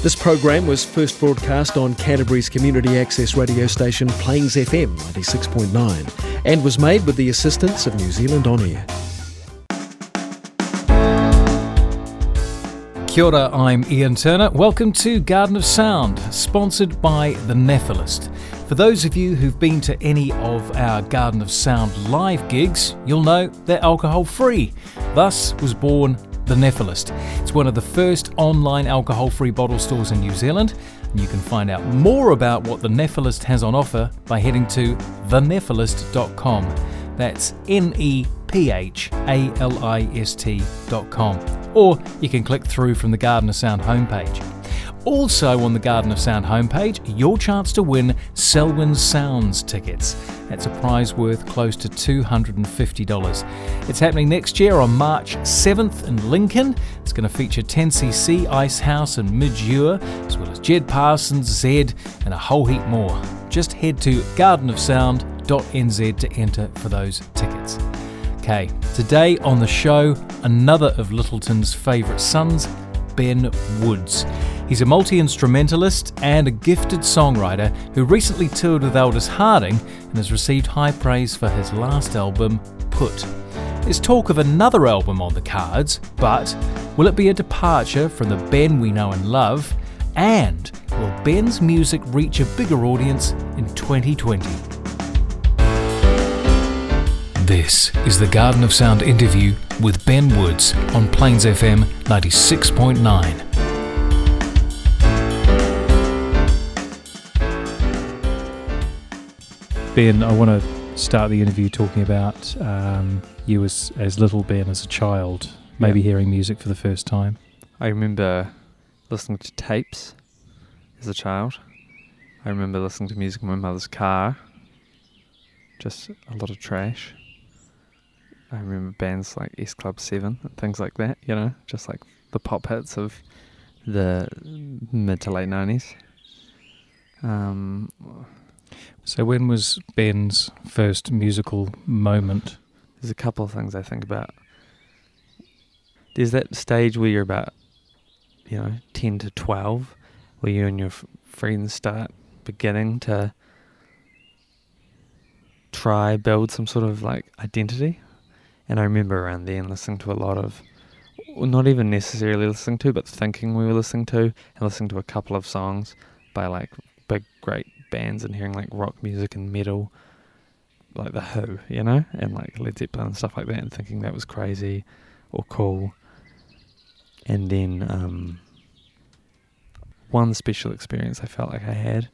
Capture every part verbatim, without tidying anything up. This program was first broadcast on Canterbury's community access radio station Plains F M ninety-six point nine and was made with the assistance of New Zealand On Air. Kia ora, I'm Ian Turner. Welcome to Garden of Sound, sponsored by The Nephalist. For those of you who've been to any of our Garden of Sound live gigs, you'll know they're alcohol-free. Thus was born The Nephalist. It's one of the first online alcohol-free bottle stores in New Zealand. And you can find out more about what The Nephalist has on offer by heading to the nephalist dot com. That's N E P H A L I S T dot com. Or you can click through from the Garden of Sound homepage. Also on the Garden of Sound homepage, your chance to win Selwyn Sounds tickets. That's a prize worth close to two hundred fifty dollars. It's happening next year on March seventh in Lincoln. It's going to feature ten C C, Icehouse and Midure, as well as Jed Parsons, Zed and a whole heap more. Just head to garden of sound dot n z to enter for those tickets. Okay, today on the show, another of Littleton's favourite sons, Ben Woods. He's a multi-instrumentalist and a gifted songwriter who recently toured with Aldous Harding and has received high praise for his last album, Put. There's talk of another album on the cards, but will it be a departure from the Ben we know and love? And will Ben's music reach a bigger audience in twenty twenty? This is the Garden of Sound interview with Ben Woods on Plains F M ninety-six point nine. Ben, I want to start the interview talking about um, you as, as little Ben, as a child, maybe yeah. hearing music for the first time. I remember listening to tapes as a child. I remember listening to music in my mother's car, just a lot of trash. I remember bands like S Club seven and things like that, you know, just like the pop hits of the mid to late nineties. Um, so when was Ben's first musical moment? There's a couple of things I think about. There's that stage where you're about, you know, ten to twelve, where you and your f- friends start beginning to try build some sort of like identity. And I remember around then listening to a lot of, not even necessarily listening to, but thinking we were listening to, and listening to a couple of songs by like big, great bands and hearing like rock music and metal, like The Who, you know, and like Led Zeppelin and stuff like that, and thinking that was crazy or cool. And then um, one special experience I felt like I had,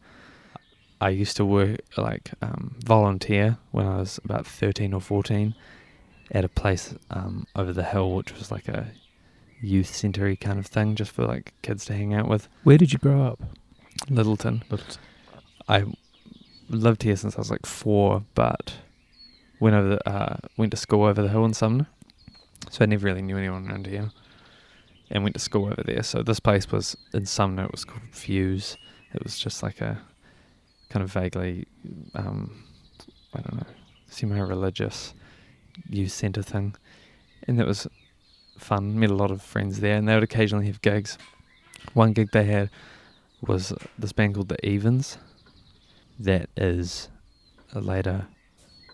I used to work, like um, volunteer when I was about thirteen or fourteen, at a place um, over the hill, which was like a youth centre-y kind of thing, just for like kids to hang out with. Where did you grow up? Littleton. Littleton. I lived here since I was like four, but went over the, uh, went to school over the hill in Sumner, so I never really knew anyone around here, and went to school over there. So this place was in Sumner. It was called Fuse. It was just like a kind of vaguely, um, I don't know, semi-religious youth centre thing, and that was fun. Met a lot of friends there, and they would occasionally have gigs. One gig they had was this band called The Evens, that is a later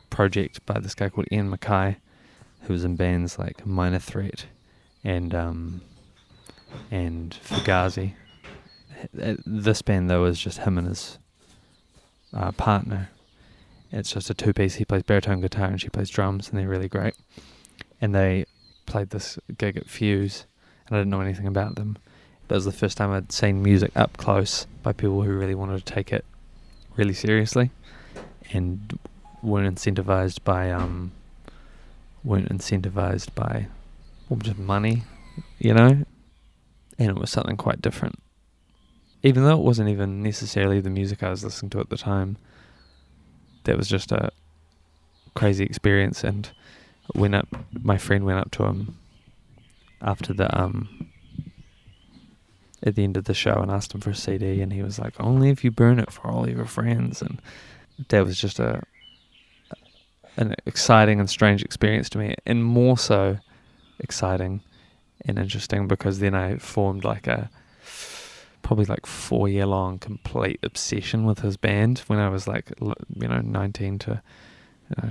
project by this guy called Ian MacKaye, who was in bands like Minor Threat and um, and Fugazi. This band though is just him and his uh, partner. It's just a two-piece. He plays baritone guitar and she plays drums, and they're really great. And they played this gig at Fuse, and I didn't know anything about them. That was the first time I'd seen music up close by people who really wanted to take it really seriously, and weren't incentivized by um, weren't incentivized by well, just money, you know. And it was something quite different, even though it wasn't even necessarily the music I was listening to at the time. That was just a crazy experience, and went up. My friend went up to him after the um at the end of the show and asked him for a C D, and he was like, "Only if you burn it for all your friends." And that was just a an exciting and strange experience to me, and more so exciting and interesting because then I formed like a probably like four year long complete obsession with his band when I was like, you know, nineteen to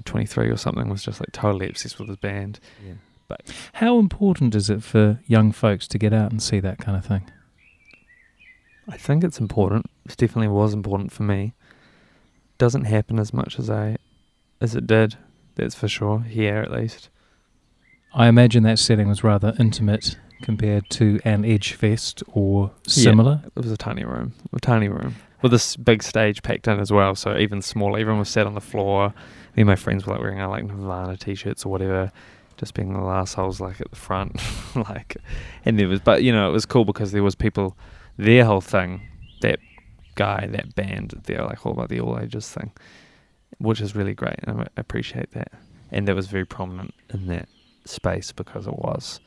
twenty-three or something, was just like totally obsessed with his band. Yeah. But how important is it for young folks to get out and see that kind of thing? I think it's important. It definitely was important for me. Doesn't happen as much as I as it did, that's for sure, here at least. I imagine that setting was rather intimate compared to an Edge Fest or similar. Yeah, it was a tiny room, a tiny room with this big stage packed in as well, so even smaller. Everyone was sat on the floor. Me and my friends were like wearing our like Nirvana t-shirts or whatever, just being the assholes like at the front, like, and there was, but you know, it was cool because there was people, their whole thing, that guy, that band, they're like all about the all ages thing, which is really great, and I appreciate that. And that was very prominent in that space because it was,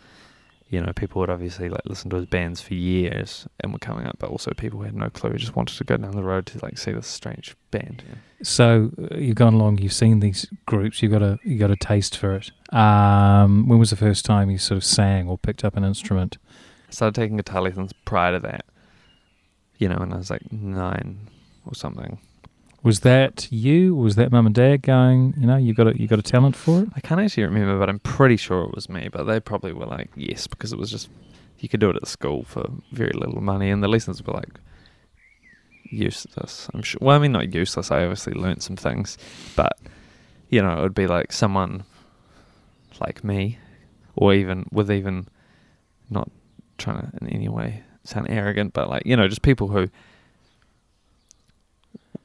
you know, people would obviously like listen to his bands for years and were coming up, but also people who had no clue, just wanted to go down the road to like see this strange band. Yeah. So uh, you've gone along, you've seen these groups, you've got a you got a taste for it. Um, when was the first time you sort of sang or picked up an instrument? I started taking guitar lessons prior to that. You know, and I was like nine or something. Was that you? Was that mum and dad going, you know, you got a, you got a talent for it? I can't actually remember, but I'm pretty sure it was me. But they probably were like, yes, because it was just, you could do it at school for very little money. And the lessons were like useless, I'm sure. Well, I mean, not useless. I obviously learned some things. But, you know, it would be like someone like me, or even with even not trying to in any way sound arrogant, but like, you know, just people who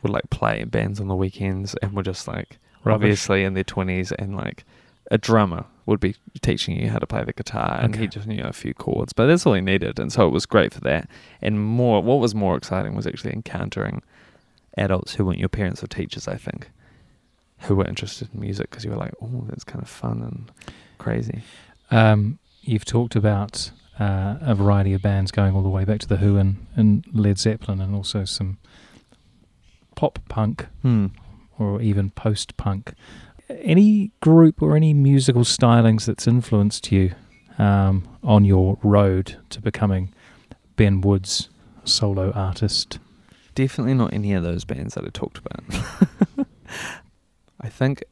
would like play bands on the weekends and were just like rubbish, obviously in their twenties, and like a drummer would be teaching you how to play the guitar, okay, and he just knew a few chords, but that's all he needed, and so it was great for that. And more, what was more exciting was actually encountering adults who weren't your parents or teachers, I think, who were interested in music, because you were like, oh, that's kind of fun and crazy. Um, you've talked about Uh, a variety of bands going all the way back to The Who and, and Led Zeppelin, and also some pop punk hmm. or even post-punk. Any group or any musical stylings that's influenced you um, on your road to becoming Ben Woods, solo artist? Definitely not any of those bands that I talked about. I think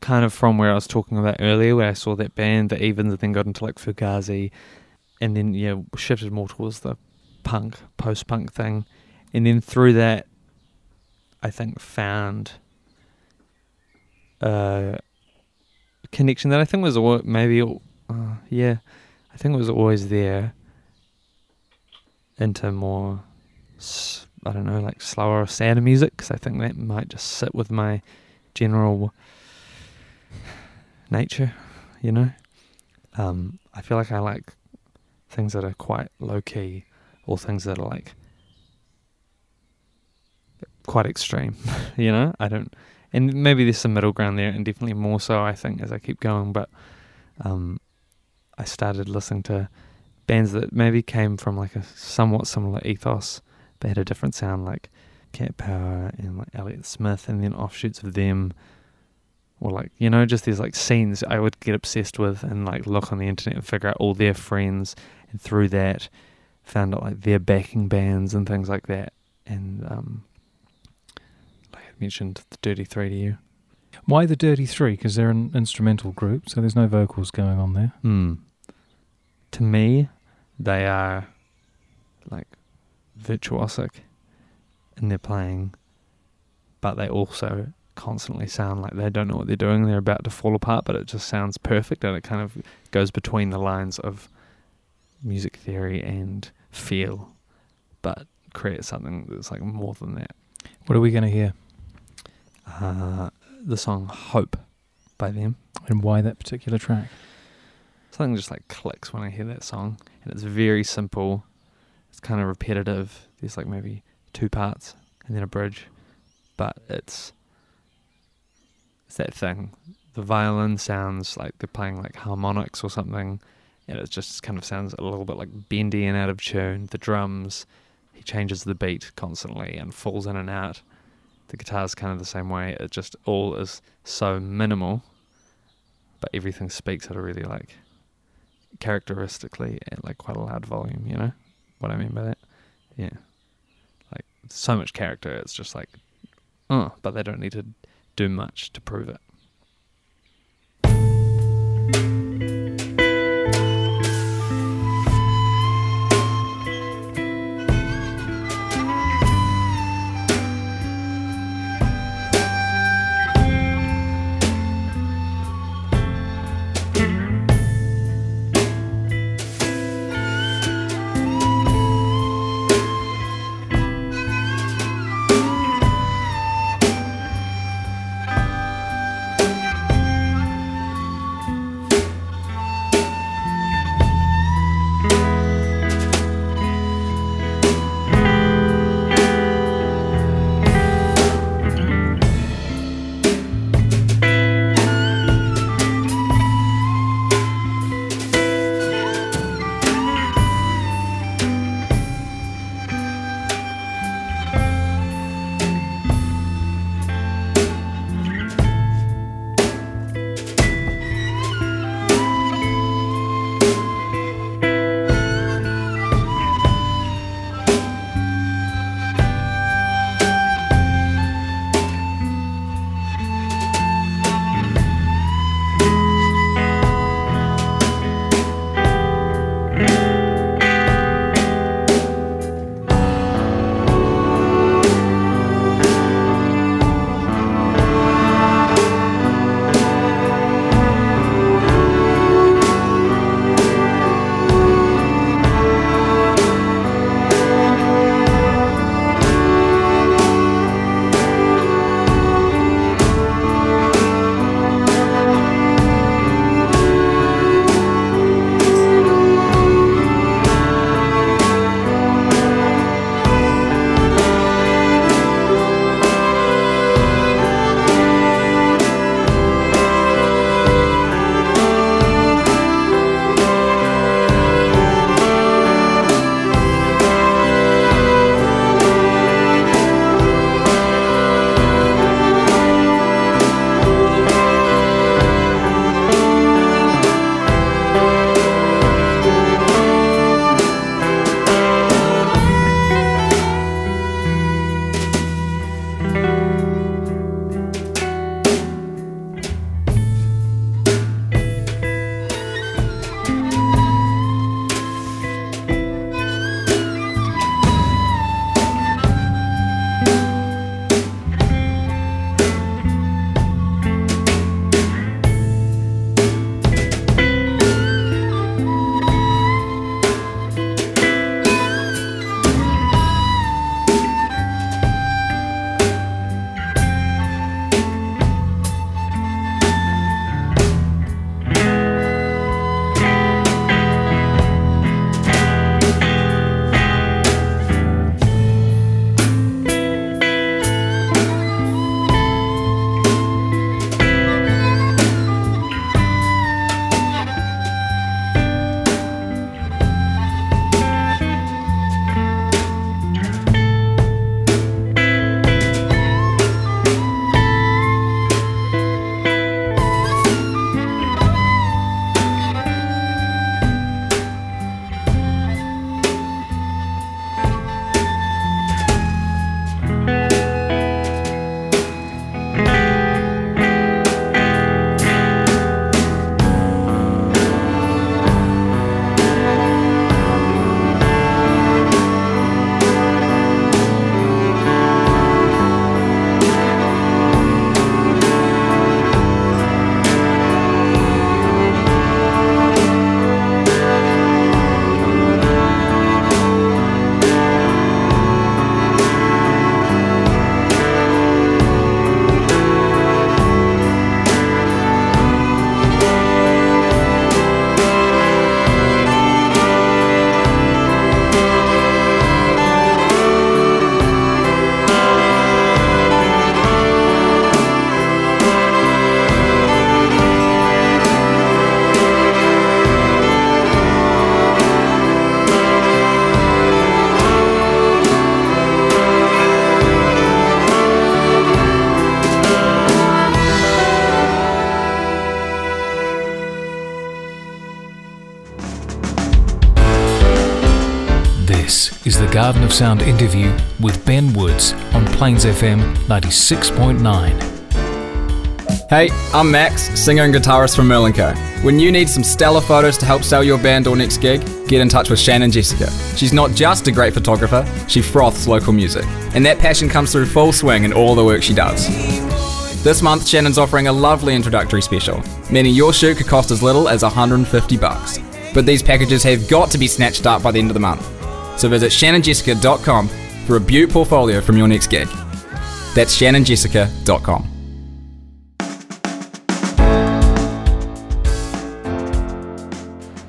kind of from where I was talking about earlier, where I saw that band, The Evens, and then got into like Fugazi, and then, yeah, shifted more towards the punk, post-punk thing. And then through that, I think, found a connection that I think was al- maybe, uh, yeah, I think it was always there, into more, I don't know, like slower or sadder music, because I think that might just sit with my general nature, you know? Um, I feel like I like things that are quite low-key, or things that are like quite extreme, you know? I don't, and maybe there's some middle ground there, and definitely more so, I think, as I keep going, but um, I started listening to bands that maybe came from like a somewhat similar ethos, but had a different sound, like Cat Power and like Elliot Smith, and then offshoots of them, or like, you know, just these like scenes I would get obsessed with and like look on the internet and figure out all their friends, and through that found out like their backing bands and things like that. And um, like I mentioned the Dirty Three to you. Why the Dirty Three? Because they're an instrumental group, so there's no vocals going on there. Mm. To me, they are like virtuosic in their playing, but they also constantly sound like they don't know what they're doing, they're about to fall apart, but it just sounds perfect, and it kind of goes between the lines of music theory and feel, but creates something that's like more than that. What are we going to hear? Uh, the song Hope by them. And why that particular track? Something just like clicks when I hear that song, and it's very simple, it's kind of repetitive, there's like maybe two parts and then a bridge, but it's It's that thing. The violin sounds like they're playing like harmonics or something, and it just kind of sounds a little bit like bendy and out of tune. The drums, he changes the beat constantly and falls in and out. The guitar's kind of the same way. It just all is so minimal, but everything speaks at a really like characteristically at like quite a loud volume, you know what I mean by that? Yeah. so much character. It's just like, oh, but they don't need to do much to prove it. Garden of Sound interview with Ben Woods on Plains F M ninety-six point nine. Hey, I'm Max, singer and guitarist from Merlin Co. When you need some stellar photos to help sell your band or next gig, get in touch with Shannon Jessica. She's not just a great photographer, she froths local music. And that passion comes through full swing in all the work she does. This month, Shannon's offering a lovely introductory special, meaning your shoot could cost as little as one hundred fifty bucks. But these packages have got to be snatched up by the end of the month. So visit shannon jessica dot com for a beaut portfolio from your next gig. That's shannon jessica dot com.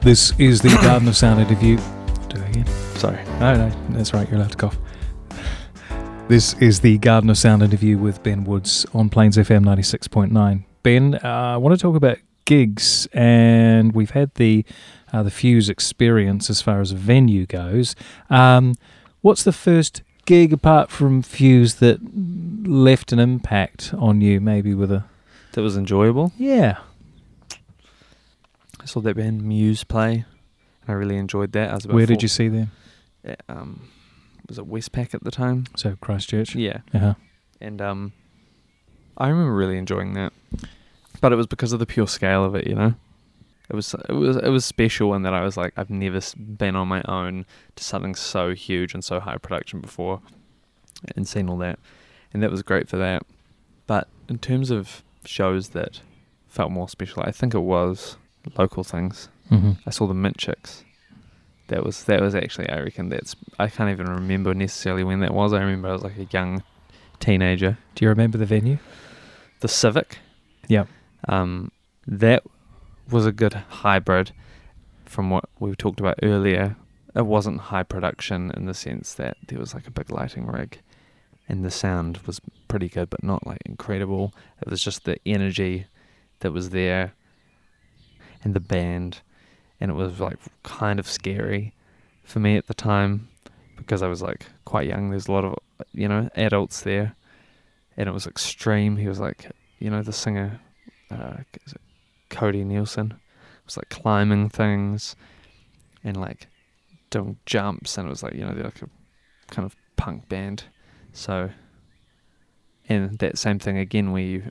This is the Garden of Sound interview. I'll do it again. Sorry. No, no, that's right, you're allowed to cough. This is the Garden of Sound interview with Ben Woods on Plains F M ninety-six point nine. Ben, uh, I want to talk about gigs, and we've had the uh, the Fuse experience as far as venue goes. Um, what's the first gig apart from Fuse that left an impact on you, maybe with a... that was enjoyable? Yeah. I saw that band Muse play, and I really enjoyed that. I was about Where four, did you see them? At, um... was it Westpac at the time? So Christchurch? Yeah. Uh-huh. And um, I remember really enjoying that. But it was because of the pure scale of it, you know? It was it was, it was special in that I was like, I've never been on my own to something so huge and so high production before and seen all that. And that was great for that. But in terms of shows that felt more special, I think it was local things. Mm-hmm. I saw the Mint Chicks. That was that was actually, I reckon, that's... I can't even remember necessarily when that was. I remember I was like a young teenager. Do you remember the venue? The Civic. Yeah. Um, that was a good hybrid from what we talked about earlier. It wasn't high production in the sense that there was like a big lighting rig and the sound was pretty good but not like incredible. It was just the energy that was there and the band. And it was like kind of scary for me at the time because I was like quite young. There's a lot of, you know, adults there. And it was extreme. He was like, you know, the singer, uh, Cody Nielsen, was like climbing things and like doing jumps. And it was like, you know, they're like a kind of punk band. So, and that same thing again where you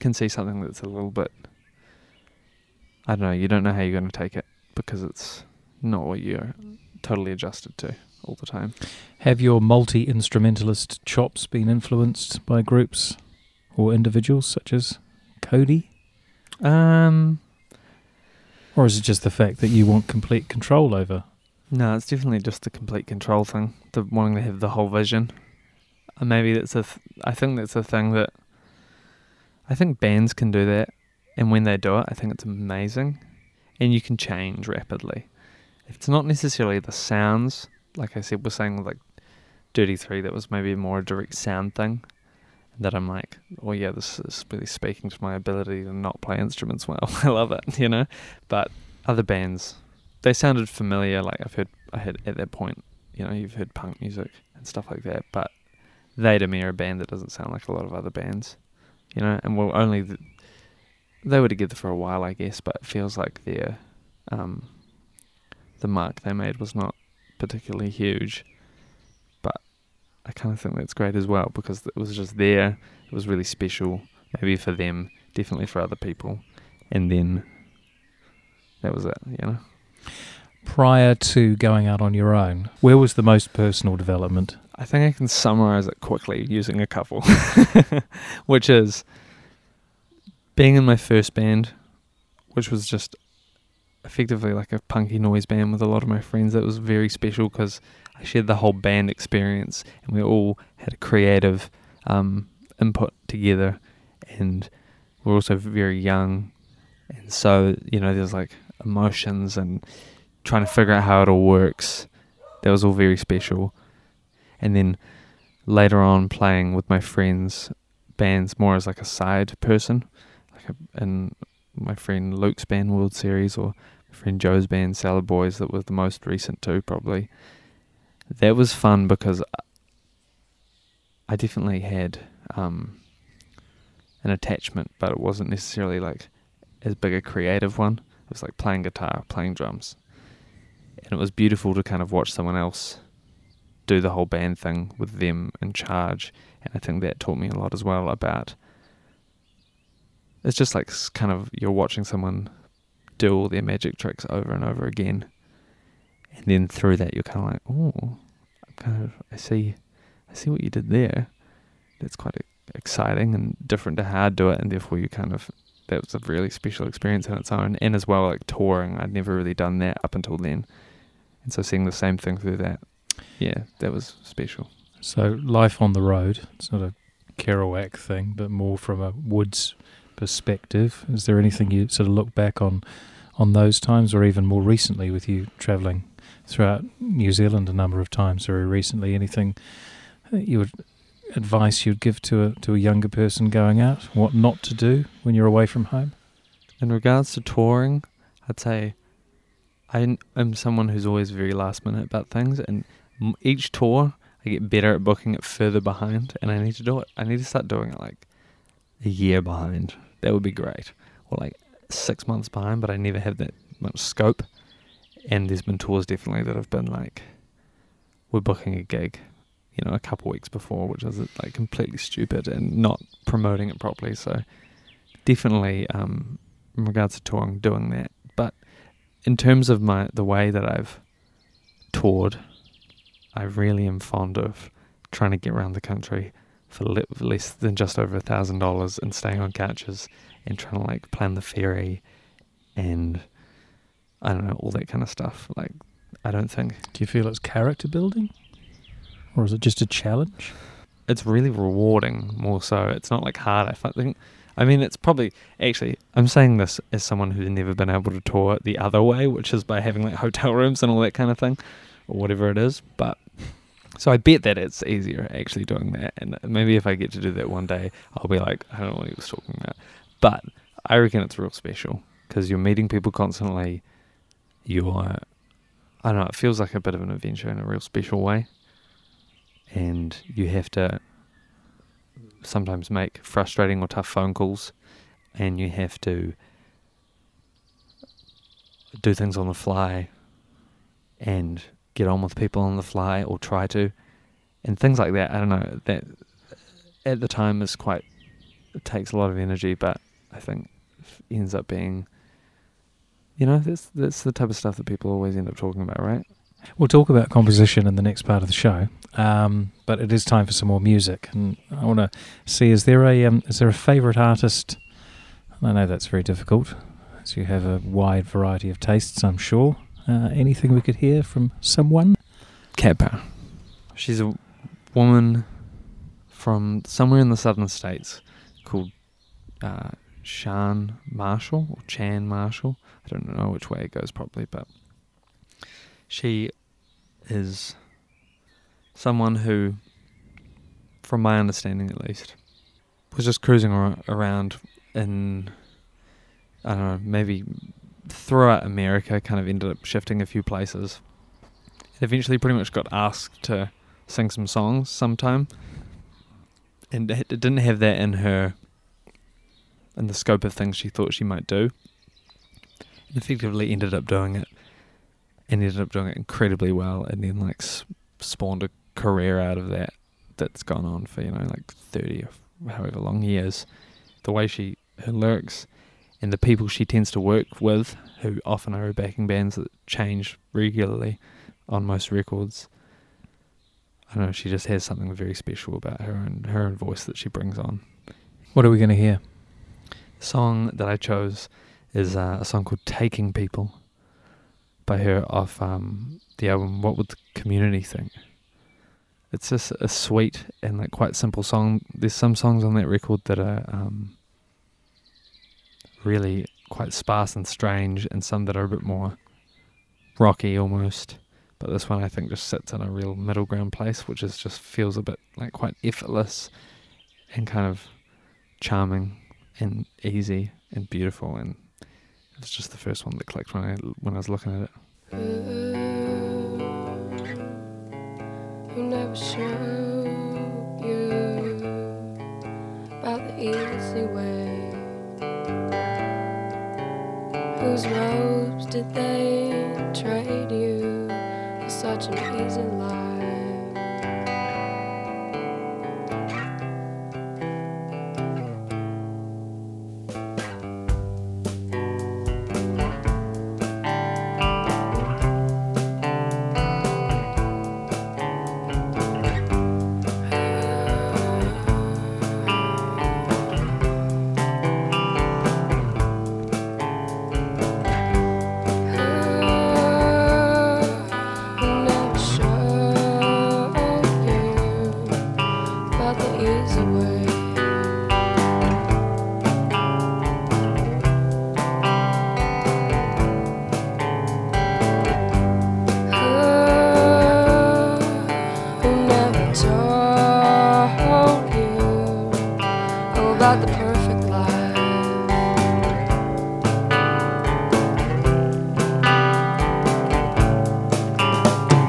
can see something that's a little bit... I don't know, you don't know how you're going to take it because it's not what you're totally adjusted to all the time. Have your multi-instrumentalist chops been influenced by groups or individuals such as Cody? Um, or is it just the fact that you want complete control over? No, it's definitely just the complete control thing, the wanting to have the whole vision. And maybe that's a... Th- I think that's a thing that... I think bands can do that. And when they do it, I think it's amazing. And you can change rapidly. It's not necessarily the sounds. Like I said, we're saying like Dirty Three, that was maybe more a direct sound thing. That I'm like, oh yeah, this is really speaking to my ability to not play instruments well. I love it, you know? But other bands, they sounded familiar. Like I've heard, I had at that point, you know, you've heard punk music and stuff like that. But they, to me, are a band that doesn't sound like a lot of other bands, you know? And we're only... The, They were together for a while, I guess, but it feels like their um, the mark they made was not particularly huge. But I kind of think that's great as well because it was just there. It was really special, maybe for them, definitely for other people. And then that was it, you know. Prior to going out on your own, where was the most personal development? I think I can summarise it quickly using a couple, which is... being in my first band, which was just effectively like a punky noise band with a lot of my friends, that was very special because I shared the whole band experience and we all had a creative um, input together and we're also very young. And so, you know, there's like emotions and trying to figure out how it all works. That was all very special. And then later on playing with my friends, bands more as like a side person. And my friend Luke's band World Series or my friend Joe's band Salad Boys, that was the most recent two probably. That was fun because I definitely had um, an attachment, but it wasn't necessarily like as big a creative one. It was like playing guitar, playing drums, and it was beautiful to kind of watch someone else do the whole band thing with them in charge. And I think that taught me a lot as well about, it's just like kind of you're watching someone do all their magic tricks over and over again, and then through that you're kind of like, oh, kind of I see, I see what you did there. That's quite exciting and different to how I do it, and therefore you kind of, that was a really special experience on its own. And as well, like touring, I'd never really done that up until then, and so seeing the same thing through that, yeah, that was special. So life on the road, it's not a Kerouac thing, but more from a Woods perspective. Is there anything you sort of look back on on those times, or even more recently with you travelling throughout New Zealand a number of times very recently, anything you would advice you'd give to a to a younger person going out, what not to do when you're away from home? In regards to touring, I'd say I am someone who's always very last minute about things, and each tour I get better at booking it further behind, and I need to do it. I need to start doing it like a year behind. That would be great. Or like six months behind, but I never have that much scope. And there's been tours definitely that have been like, we're booking a gig, you know, a couple weeks before, which is like completely stupid and not promoting it properly. So definitely um, in regards to touring, doing that. But in terms of my the way that I've toured, I really am fond of trying to get around the country for le- less than just over a thousand dollars and staying on couches and trying to like plan the ferry and I don't know, all that kind of stuff. Like, I don't think. Do you feel it's character building? Or is it just a challenge? It's really rewarding, more so. It's not like hard. I think, I mean, it's probably, actually, I'm saying this as someone who's never been able to tour the other way, which is by having like hotel rooms and all that kind of thing, or whatever it is. But so I bet that it's easier actually doing that. And maybe if I get to do that one day, I'll be like, I don't know what he was talking about. But I reckon it's real special because you're meeting people constantly. You're, I don't know, it feels like a bit of an adventure in a real special way. And you have to sometimes make frustrating or tough phone calls, and you have to do things on the fly and get on with people on the fly, or try to, and things like that. I don't know, that at the time is quite, it takes a lot of energy, but I think it ends up being, you know, that's, that's the type of stuff that people always end up talking about, right? We'll talk about composition in the next part of the show, um, but it is time for some more music. And I want to see, is there a um, is there a favourite artist? I know that's very difficult, as you have a wide variety of tastes, I'm sure. Uh, anything we could hear from someone? Cat Power. She's a woman from somewhere in the southern states called uh, Chan Marshall, or Chan Marshall. I don't know which way it goes properly, but... She is someone who, from my understanding at least, was just cruising around in, I don't know, maybe throughout America, kind of ended up shifting a few places. And eventually pretty much got asked to sing some songs sometime. And it didn't have that in her, in the scope of things she thought she might do. And effectively ended up doing it. And ended up doing it incredibly well, and then like spawned a career out of that that's gone on for, you know, like thirty or however long years. The way she, her lyrics and the people she tends to work with, who often are backing bands that change regularly on most records. I don't know, she just has something very special about her and her own voice that she brings on. What are we going to hear? The song that I chose is uh, a song called Taking People by her off um, the album What Would the Community Think. It's just a sweet and like quite simple song. There's some songs on that record that are um, really quite sparse and strange, and some that are a bit more rocky almost, but this one I think just sits in a real middle ground place, which is just feels a bit like quite effortless and kind of charming and easy and beautiful, and it's just the first one that clicked when I when I was looking at it. Ooh, you never showed you about the easy way. Whose robes did they trade you for such an easy life? about the perfect life.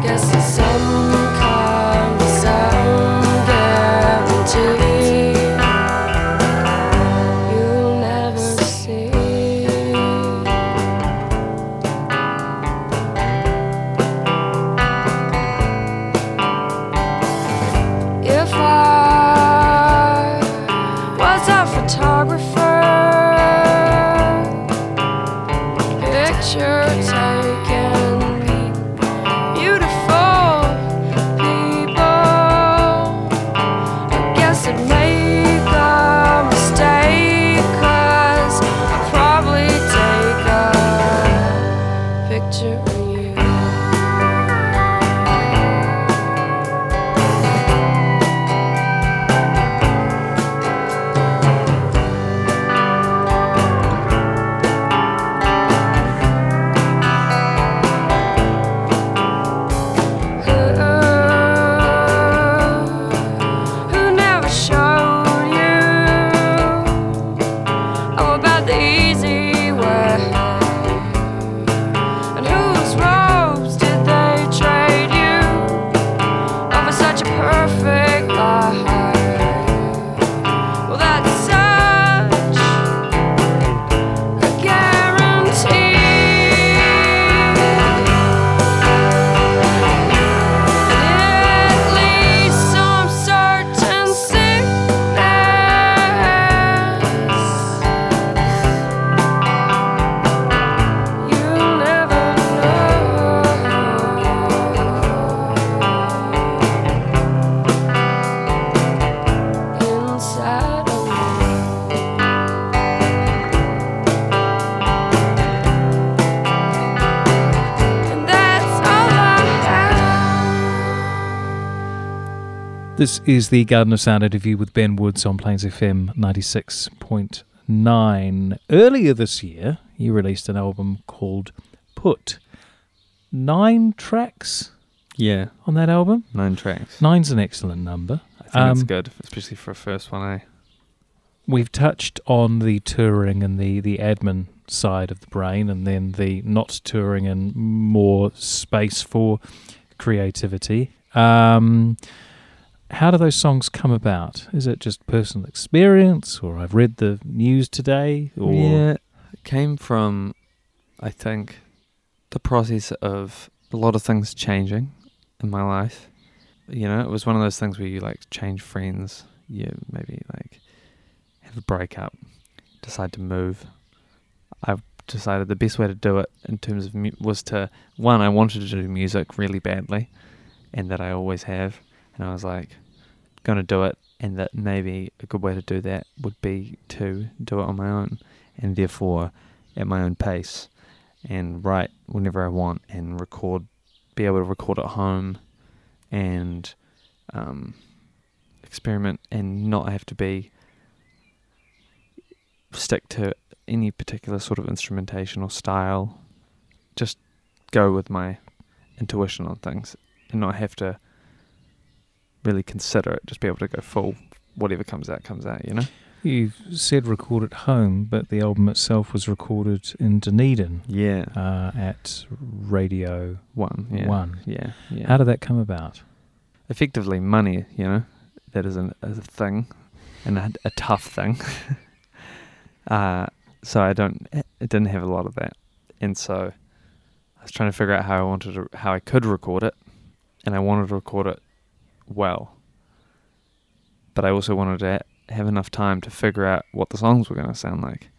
Guess the sun comes, the sound guarantee you'll never see. If I was a photographer, picture taken, beautiful people. I guess I'd make a mistake, 'cause I'd probably take a picture of you. Who, who never showed you all about the easy way? And whose robes did they trade you all for such a perfect life? Well, that's such a guarantee. At least some certain sickness you'll never know inside of me. And that's all I have. This is the Garden of Sound interview with Ben Woods on Plains F M ninety-six point nine. Earlier this year, you released an album called Put. Nine tracks Yeah, on that album? nine tracks. Nine's an excellent number. I think that's Um, good, especially for a first one, eh? We've touched on the touring and the, the admin side of the brain, and then the not touring and more space for creativity. Um, how do those songs come about? Is it just personal experience, or I've read the news today? Or Yeah, it came from, I think, the process of a lot of things changing in my life. You know, it was one of those things where you like change friends, you maybe like have a breakup, decide to move. I decided the best way to do it in terms of mu- was to, one, I wanted to do music really badly, and that I always have, and I was like, gonna do it, and that maybe a good way to do that would be to do it on my own, and therefore at my own pace, and write whenever I want, and record, be able to record at home, and um, experiment, and not have to be stick to any particular sort of instrumentation or style. Just go with my intuition on things and not have to really consider it. Just be able to go full, whatever comes out, comes out, you know? You said record at home, but the album itself was recorded in Dunedin Yeah. uh, at Radio One. Yeah. one. Yeah. yeah. How did that come about? Effectively, money, you know, that is, an, is a thing, and a, a tough thing. uh, so I don't, I didn't have a lot of that. And so I was trying to figure out how I wanted to, how I could record it, and I wanted to record it well. But I also wanted to have enough time to figure out what the songs were going to sound like.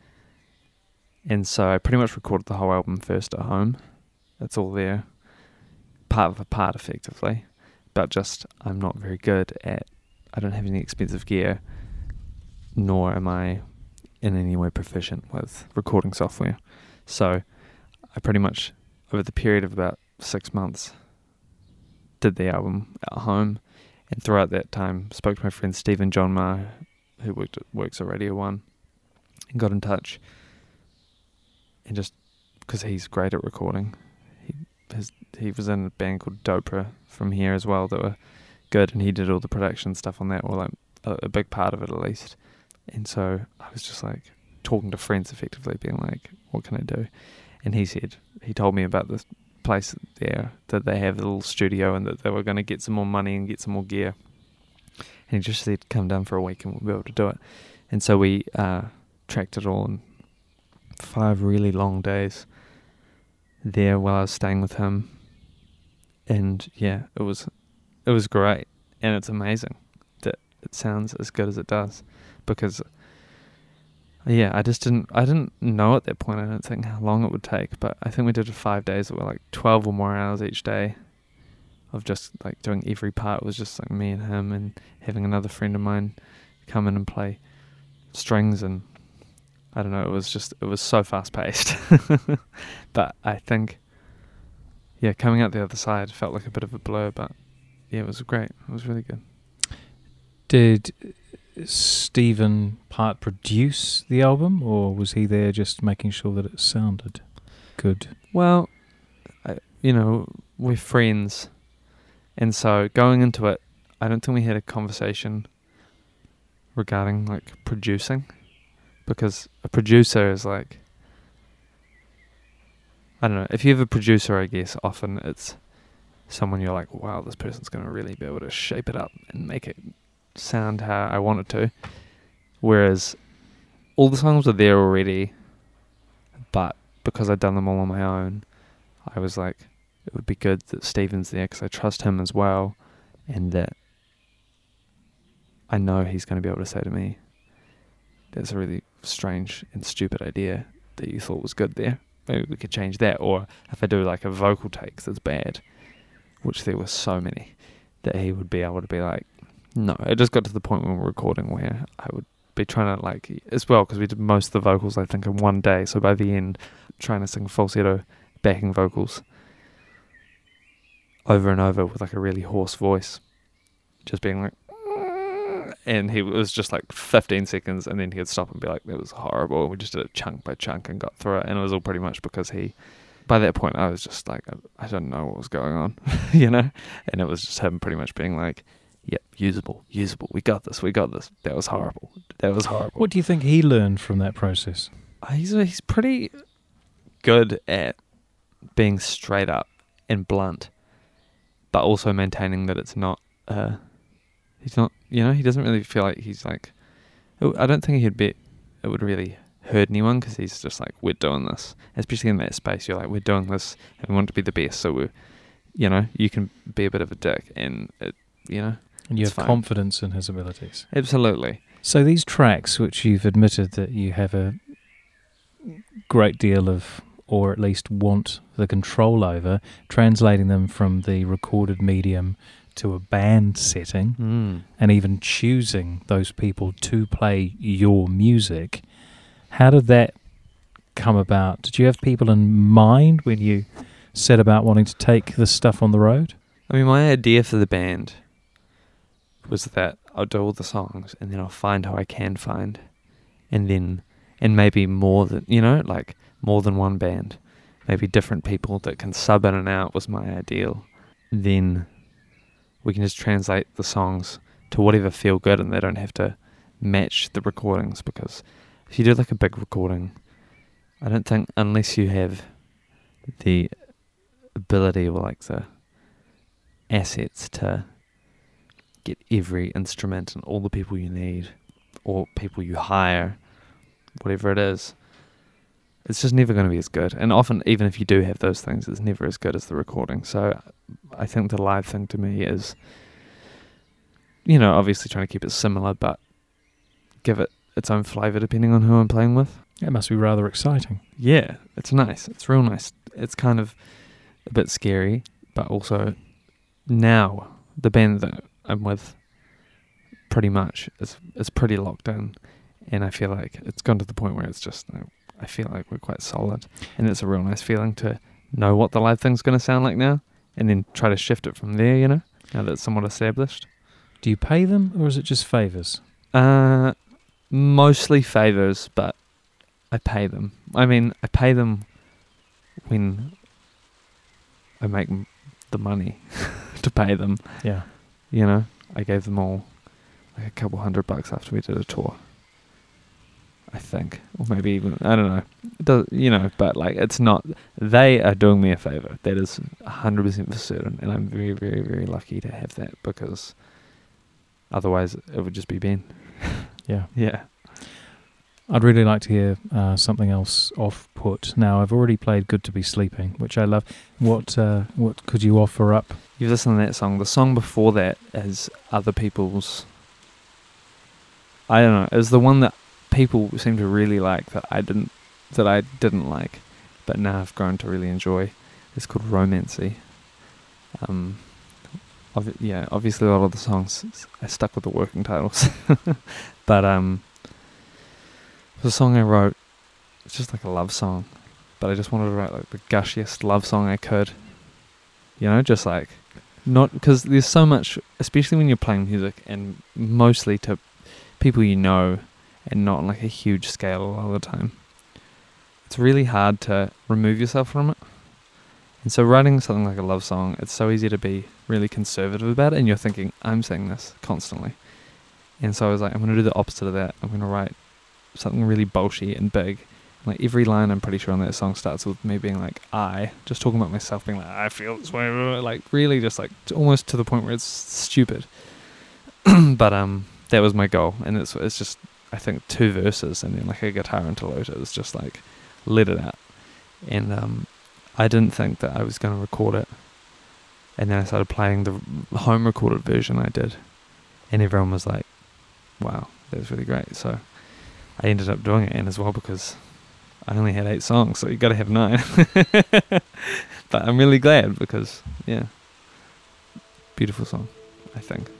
And so I pretty much recorded the whole album first at home. It's all there, part for part, effectively. But just, I'm not very good at, I don't have any expensive gear, nor am I in any way proficient with recording software. So I pretty much, over the period of about six months, did the album at home. And throughout that time, spoke to my friend Stephen John Maher, who worked at, works at Radio one, and got in touch. And just because he's great at recording, he his, he was in a band called Dopra from here as well that were good, and he did all the production stuff on that, or like a, a big part of it at least. And so I was just like talking to friends effectively, being like, what can I do? And he said, he told me about this place there that they have a little studio and that they were going to get some more money and get some more gear. And he just said, come down for a week and we'll be able to do it. And so we uh, tracked it all in five really long days there while I was staying with him. And yeah, it was it was great. And it's amazing that it sounds as good as it does, because yeah, I just didn't I didn't know at that point, I don't think, how long it would take, but I think we did it five days that were like twelve or more hours each day of just like doing every part. It was just like me and him and having another friend of mine come in and play strings, and I don't know, it was just it was so fast paced. But I think yeah, coming out the other side felt like a bit of a blur, but yeah, it was great. It was really good. Did Stephen Part produce the album, or was he there just making sure that it sounded good? Well, I, you know, we're friends, and so going into it, I don't think we had a conversation regarding like producing, because a producer is like, I don't know, if you have a producer, I guess often it's someone you're like, wow, this person's going to really be able to shape it up and make it sound how I want it to. Whereas all the songs were there already, but because I'd done them all on my own, I was like, it would be good that Stephen's there because I trust him as well, and that I know he's going to be able to say to me, that's a really strange and stupid idea that you thought was good there. Maybe we could change that. Or if I do like a vocal take that's bad, which there were so many, that he would be able to be like, no. It just got to the point when we were recording where I would be trying to like, as well, because we did most of the vocals I think in one day, so by the end trying to sing falsetto backing vocals over and over with like a really hoarse voice, just being like, and he was just like fifteen seconds, and then he'd stop and be like, that was horrible, and we just did it chunk by chunk and got through it. And it was all pretty much because he, by that point I was just like, I, I don't know what was going on, you know, and it was just him pretty much being like, yep, usable, usable, we got this, we got this, that was horrible, that was horrible. What do you think he learned from that process? Uh, he's, he's pretty good at being straight up and blunt, but also maintaining that it's not, uh, he's not, you know, he doesn't really feel like he's like, I don't think he'd be, it would really hurt anyone, because he's just like, we're doing this, especially in that space, you're like, we're doing this, and we want it to be the best, so we're, you know, you can be a bit of a dick, and it, you know. And you have fine. confidence in his abilities. Absolutely. So these tracks, which you've admitted that you have a great deal of, or at least want the control over, translating them from the recorded medium to a band setting, mm. and even choosing those people to play your music, how did that come about? Did you have people in mind when you set about wanting to take this stuff on the road? I mean, my idea for the band was that I'll do all the songs and then I'll find who I can find, and then, and maybe more than, you know, like more than one band, maybe different people that can sub in and out was my ideal. Then we can just translate the songs to whatever feel good, and they don't have to match the recordings, because if you do like a big recording, I don't think, unless you have the ability or like the assets to get every instrument and all the people you need, or people you hire, whatever it is, it's just never going to be as good. And often, even if you do have those things, it's never as good as the recording. So I think the live thing to me is, you know, obviously trying to keep it similar, but give it its own flavour depending on who I'm playing with. It must be rather exciting. Yeah, it's nice. It's real nice. It's kind of a bit scary, but also now the band that I'm with pretty much is, is pretty locked in, and I feel like it's gone to the point where it's just like, I feel like we're quite solid, and it's a real nice feeling to know what the live thing's going to sound like now, and then try to shift it from there, you know, now that it's somewhat established. Do you pay them, or is it just favours? Uh, mostly favours, but I pay them. I mean, I pay them when I make the money to pay them. Yeah. You know, I gave them all like a couple hundred bucks after we did a tour, I think, or maybe even, I don't know, does, you know, but like it's not, they are doing me a favour, that is one hundred percent for certain, and I'm very, very, very lucky to have that, because otherwise it would just be Ben. Yeah. Yeah. I'd really like to hear uh, something else off Put. Now, I've already played Good to Be Sleeping, which I love. What uh, what could you offer up? You've listened to that song. The song before that is other people's, I don't know, it was the one that people seem to really like that I didn't that I didn't like, but now I've grown to really enjoy. It's called Romancy. Um, ob- yeah, obviously a lot of the songs I stuck with the working titles, but um, it was a song I wrote. It's just like a love song, but I just wanted to write like the gushiest love song I could. You know, just like not because there's so much, especially when you're playing music and mostly to people you know, and not on like a huge scale a lot of the time. It's really hard to remove yourself from it. And so writing something like a love song, it's so easy to be really conservative about it, and you're thinking, I'm saying this constantly. And so I was like, I'm going to do the opposite of that. I'm going to write something really bolshy and big. And like every line I'm pretty sure on that song starts with me being like, I, just talking about myself, being like, I feel this way, like really just like almost to the point where it's stupid. But um, that was my goal, and it's it's just, I think two verses and then like a guitar interlude. It was just like, let it out. And um, I didn't think that I was going to record it. And then I started playing the home recorded version I did. And everyone was like, wow, that was really great. So I ended up doing it, and as well because I only had eight songs, so you got to have nine. But I'm really glad because, yeah, beautiful song, I think.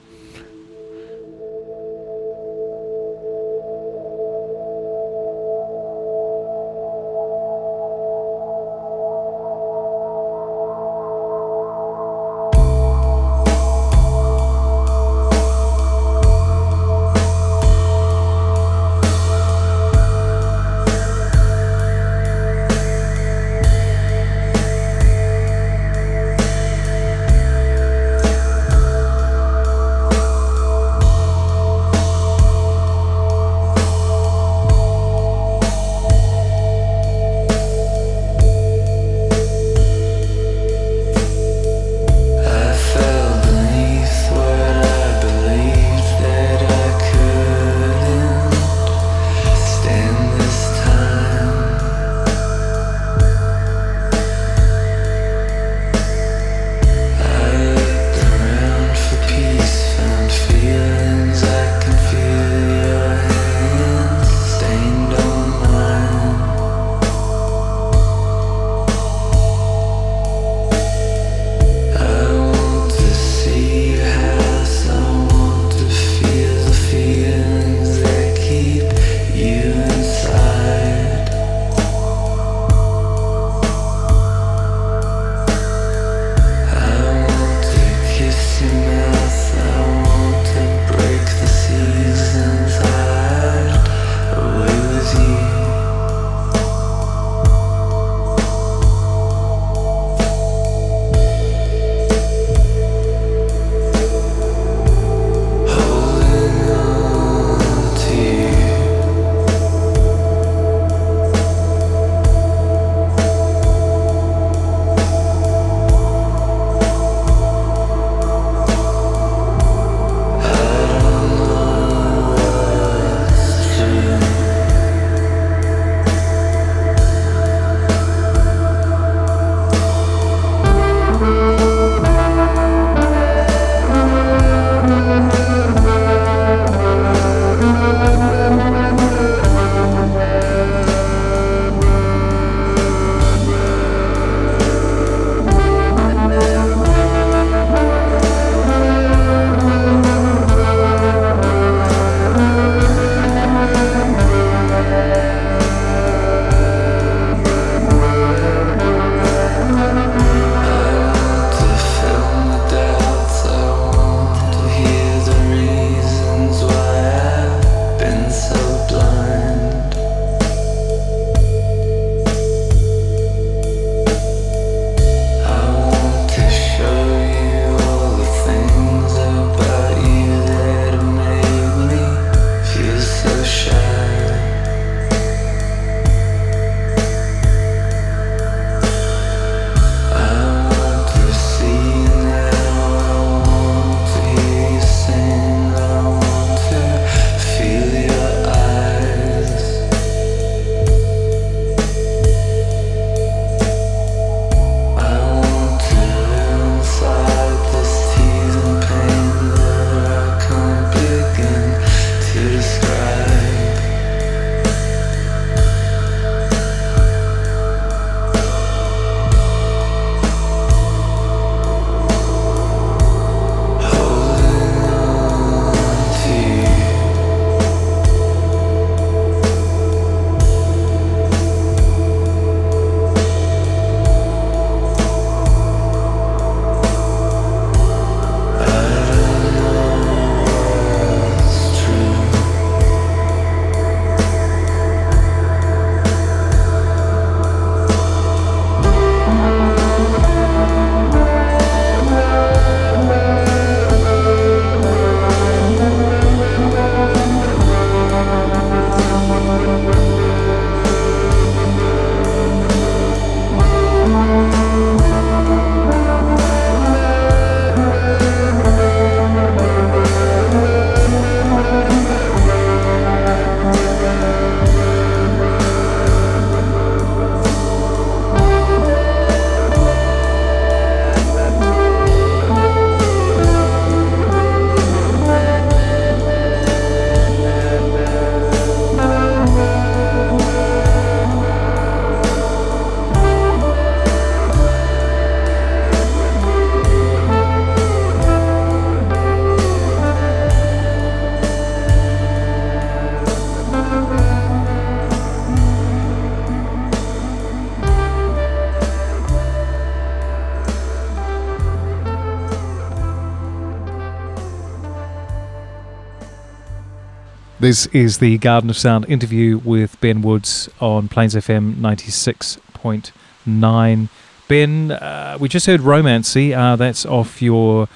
This is the Garden of Sound interview with Ben Woods on Plains F M ninety-six point nine. Ben, uh, we just heard Romancy. Uh, that's off your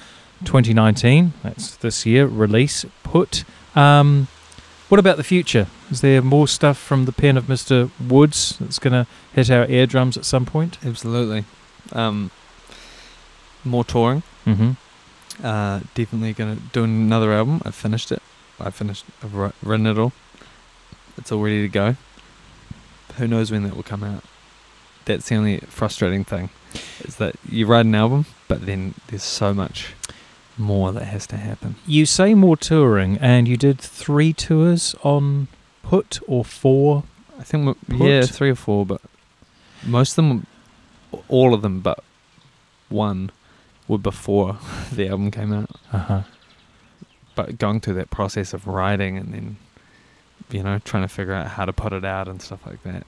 twenty nineteen, that's this year, release, Put. Um, what about the future? Is there more stuff from the pen of Mister Woods that's going to hit our eardrums at some point? Absolutely. Um, more touring. Mm-hmm. Uh, definitely going to do another album. I finished it. I finished. I've written it all. It's all ready to go. Who knows when that will come out? That's the only frustrating thing, is that you write an album, but then there's so much more that has to happen. You say more touring, and you did three tours on Put, or four? I think Put? Yeah, three or four, but most of them, all of them, but one. Were before the album came out. Uh-huh. But going through that process of writing and then, you know, trying to figure out how to put it out and stuff like that.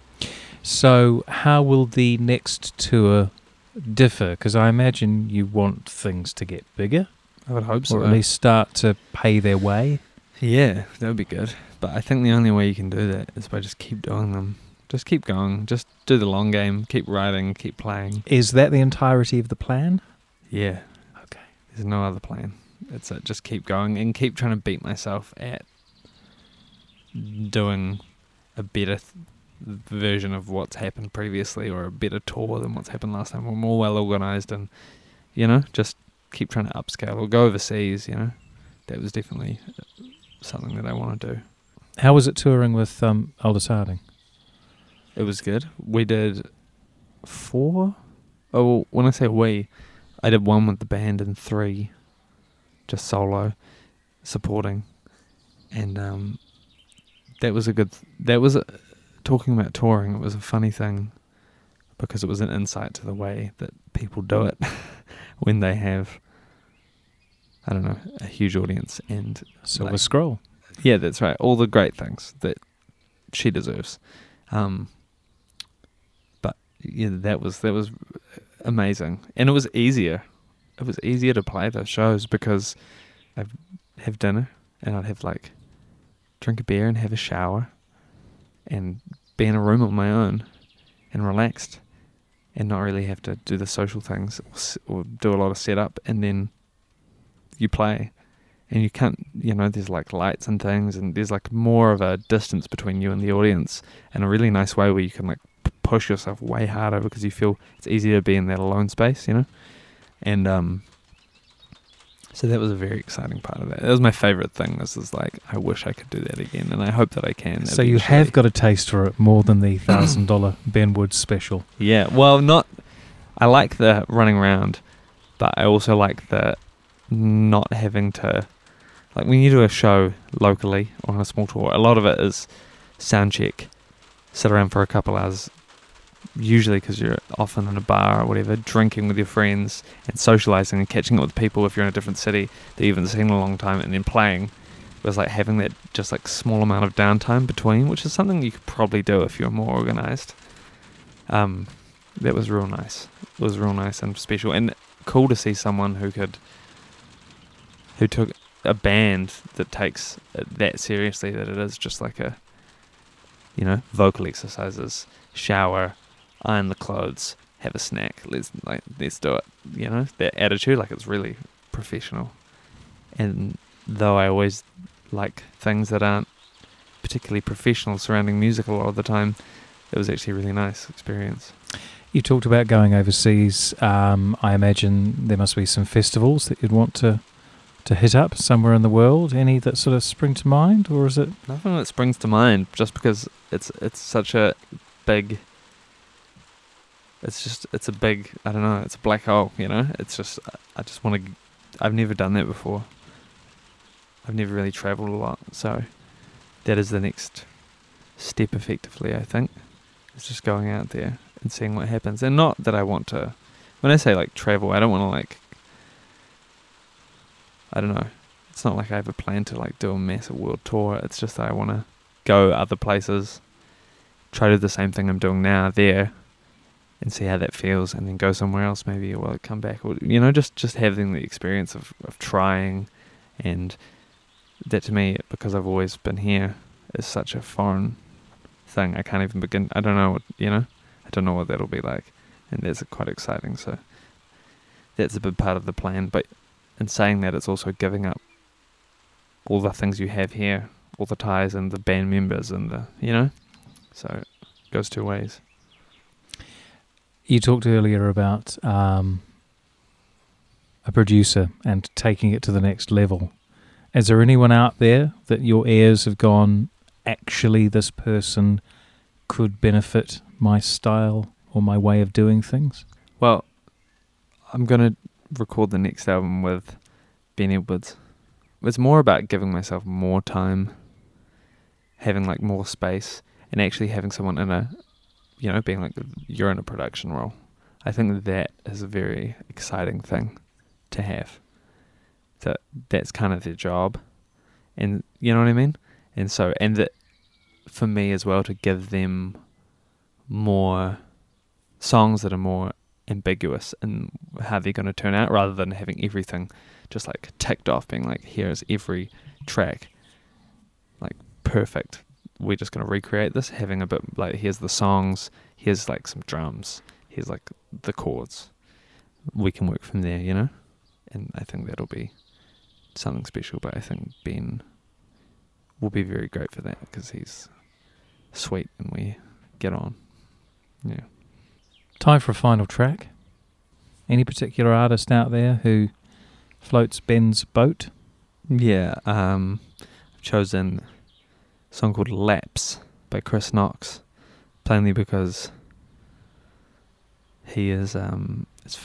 So how will the next tour differ? Because I imagine you want things to get bigger. I would hope so. Or at least start to pay their way. Yeah, that would be good. But I think the only way you can do that is by just keep doing them. Just keep going. Just do the long game. Keep writing. Keep playing. Is that the entirety of the plan? Yeah. Okay. There's no other plan. It's uh, just keep going and keep trying to beat myself at doing a better th- version of what's happened previously, or a better tour than what's happened last time, or more well organised, and, you know, just keep trying to upscale or go overseas, you know. That was definitely something that I want to do. How was it touring with um, Aldous Harding? It was good. We did four? Oh, well, when I say we... I did one with the band and three just solo, supporting. And um, that was a good... Th- that was... A, talking about touring, it was a funny thing because it was an insight to the way that people do it when they have, I don't know, a huge audience and... Silver like, Scroll. Yeah, that's right. All the great things that she deserves. Um, but yeah, that was... That was amazing, and it was easier it was easier to play those shows because I'd have dinner and I'd have like drink a beer and have a shower and be in a room on my own and relaxed and not really have to do the social things or, or do a lot of setup, and then you play and you can't, you know, there's like lights and things and there's like more of a distance between you and the audience in a really nice way where you can like push yourself way harder because you feel it's easier to be in that alone space, you know. And um, so that was a very exciting part of that. That was my favourite thing. This is like, I wish I could do that again, and I hope that I can. So eventually. You have got a taste for it more than the one thousand dollars Ben Woods special. Yeah, well, not. I like the running around, but I also like the not having to. Like when you do a show locally or on a small tour, a lot of it is sound check, sit around for a couple hours. Usually because you're often in a bar or whatever, drinking with your friends and socialising and catching up with people if you're in a different city that you haven't seen in a long time, and then playing. It was like having that just like small amount of downtime between, which is something you could probably do if you're more organised. Um, that was real nice. It was real nice and special and cool to see someone who could, who took a band that takes it that seriously, that it is just like a, you know, vocal exercises, shower, iron the clothes, have a snack, let's like let's do it, you know, that attitude, like it's really professional. And though I always like things that aren't particularly professional surrounding music a lot of the time, it was actually a really nice experience. You talked about going overseas. um, I imagine there must be some festivals that you'd want to to hit up somewhere in the world. Any that sort of spring to mind, or is it nothing that springs to mind, just because it's it's such a big It's just, it's a big, I don't know, it's a black hole, you know? It's just, I just want to, I've never done that before. I've never really travelled a lot, so that is the next step, effectively, I think. It's just going out there and seeing what happens. And not that I want to, when I say, like, travel, I don't want to, like, I don't know. It's not like I have a plan to, like, do a massive world tour. It's just that I want to go other places, try to do the same thing I'm doing now there, and see how that feels, and then go somewhere else maybe, or come back, or, you know, just, just having the experience of, of trying and that to me, because I've always been here, is such a foreign thing. I can't even begin. I don't know what, you know, I don't know what that'll be like, and that's quite exciting. So that's a big part of the plan. But in saying that, it's also giving up all the things you have here, all the ties and the band members and the, you know, so it goes two ways. You talked earlier about um, a producer and taking it to the next level. Is there anyone out there that your ears have gone, actually this person could benefit my style or my way of doing things? Well, I'm going to record the next album with Ben Woods. It's more about giving myself more time, having like more space, and actually having someone in a, you know, being like, you're in a production role. I think that is a very exciting thing to have. That that's kind of their job, and you know what I mean. And so, and that for me as well, to give them more songs that are more ambiguous in how they're going to turn out, rather than having everything just like ticked off, being like, here's every track, like perfect. We're just going to recreate this. Having a bit like, here's the songs, here's like some drums, here's like the chords. We can work from there, you know. And I think that'll be something special. But I think Ben will be very great for that, because he's sweet and we get on. Yeah. Time for a final track. Any particular artist out there who floats Ben's boat? Yeah, um, I've chosen a song called Lapse by Chris Knox, plainly because he is um, it's,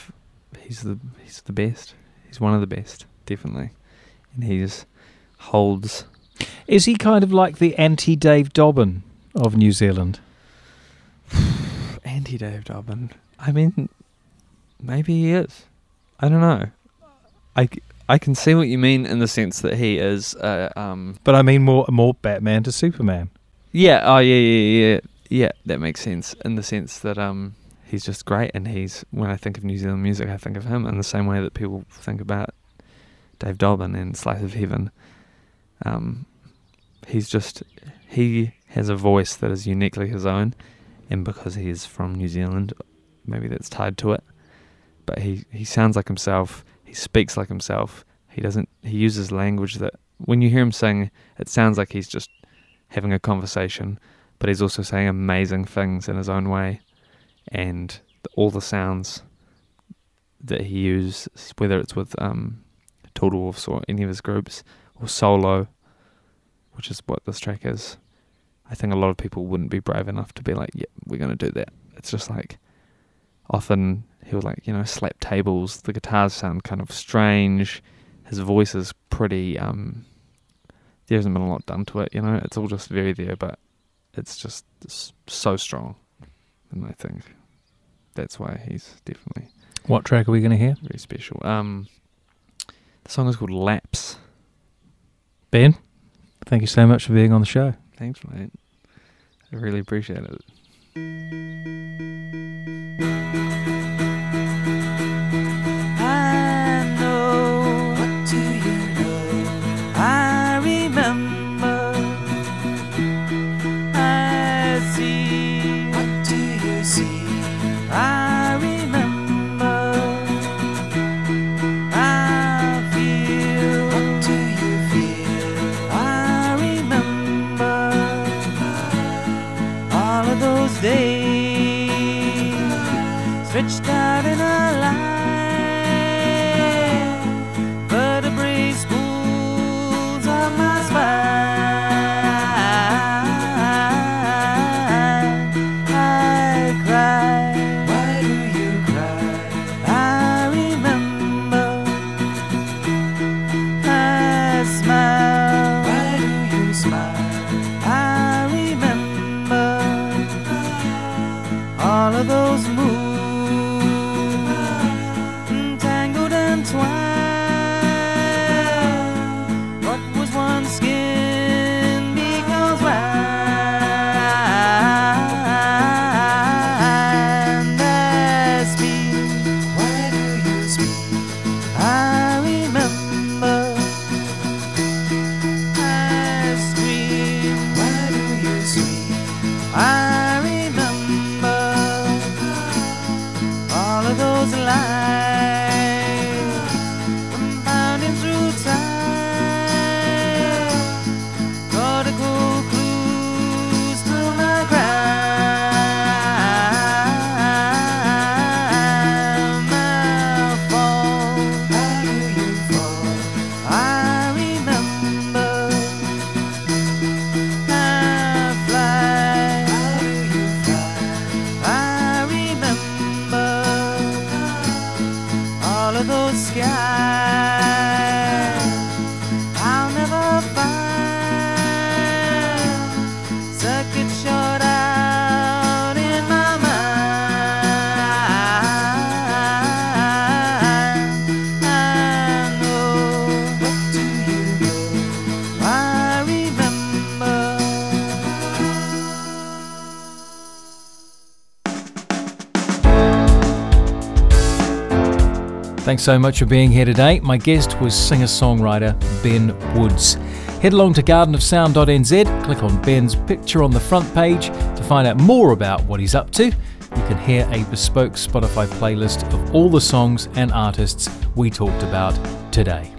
he's the he's the best. He's one of the best, definitely. And he just holds... Is he kind of like the anti-Dave Dobbin of New Zealand? Anti-Dave Dobbin? I mean, maybe he is. I don't know. I, I can see what you mean in the sense that he is... Uh, um, but I mean more more Batman to Superman. Yeah, oh yeah, yeah, yeah. Yeah, that makes sense. In the sense that... um. He's just great, and he's, when I think of New Zealand music, I think of him in the same way that people think about Dave Dobbin and Slice of Heaven. Um, he's just, he has a voice that is uniquely his own, and because he is from New Zealand, maybe that's tied to it. But he, he sounds like himself, he speaks like himself, he doesn't, he uses language that, when you hear him sing, it sounds like he's just having a conversation, but he's also saying amazing things in his own way. And the, all the sounds that he uses, whether it's with um, Total Wolves or any of his groups, or solo, which is what this track is, I think a lot of people wouldn't be brave enough to be like, yeah, we're going to do that. It's just like, often he'll like, you know, slap tables, the guitars sound kind of strange, his voice is pretty, um, there hasn't been a lot done to it, you know, it's all just very there, but it's just it's so strong. And I think that's why he's definitely... What track are we going to hear? Very special. Um, the song is called Lapse. Ben, thank you so much for being on the show. Thanks, mate. I really appreciate it. I know, what do you know? I remember, I see. I remember, I feel, what do you feel? I remember all of those days stretched out in a line, vertebrae spools on my spine. Thanks so much for being here today. My guest was singer-songwriter Ben Woods. Head along to garden of sound dot n z, click on Ben's picture on the front page to find out more about what he's up to. You can hear a bespoke Spotify playlist of all the songs and artists we talked about today.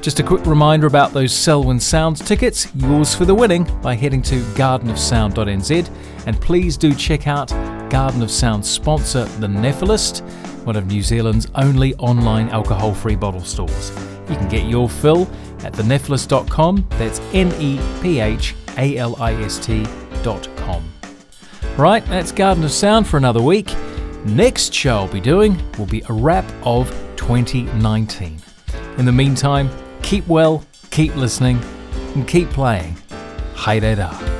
Just a quick reminder about those Selwyn Sounds tickets, yours for the winning by heading to garden of sound dot n z, and please do check out Garden of Sound's sponsor, The Nephalist, one of New Zealand's only online alcohol-free bottle stores. You can get your fill at the nephalist dot com, that's N E P H A L I S T dot com. Right, that's Garden of Sound for another week. Next show I'll be doing will be a wrap of twenty nineteen. In the meantime, keep well, keep listening, and keep playing. Haere rā.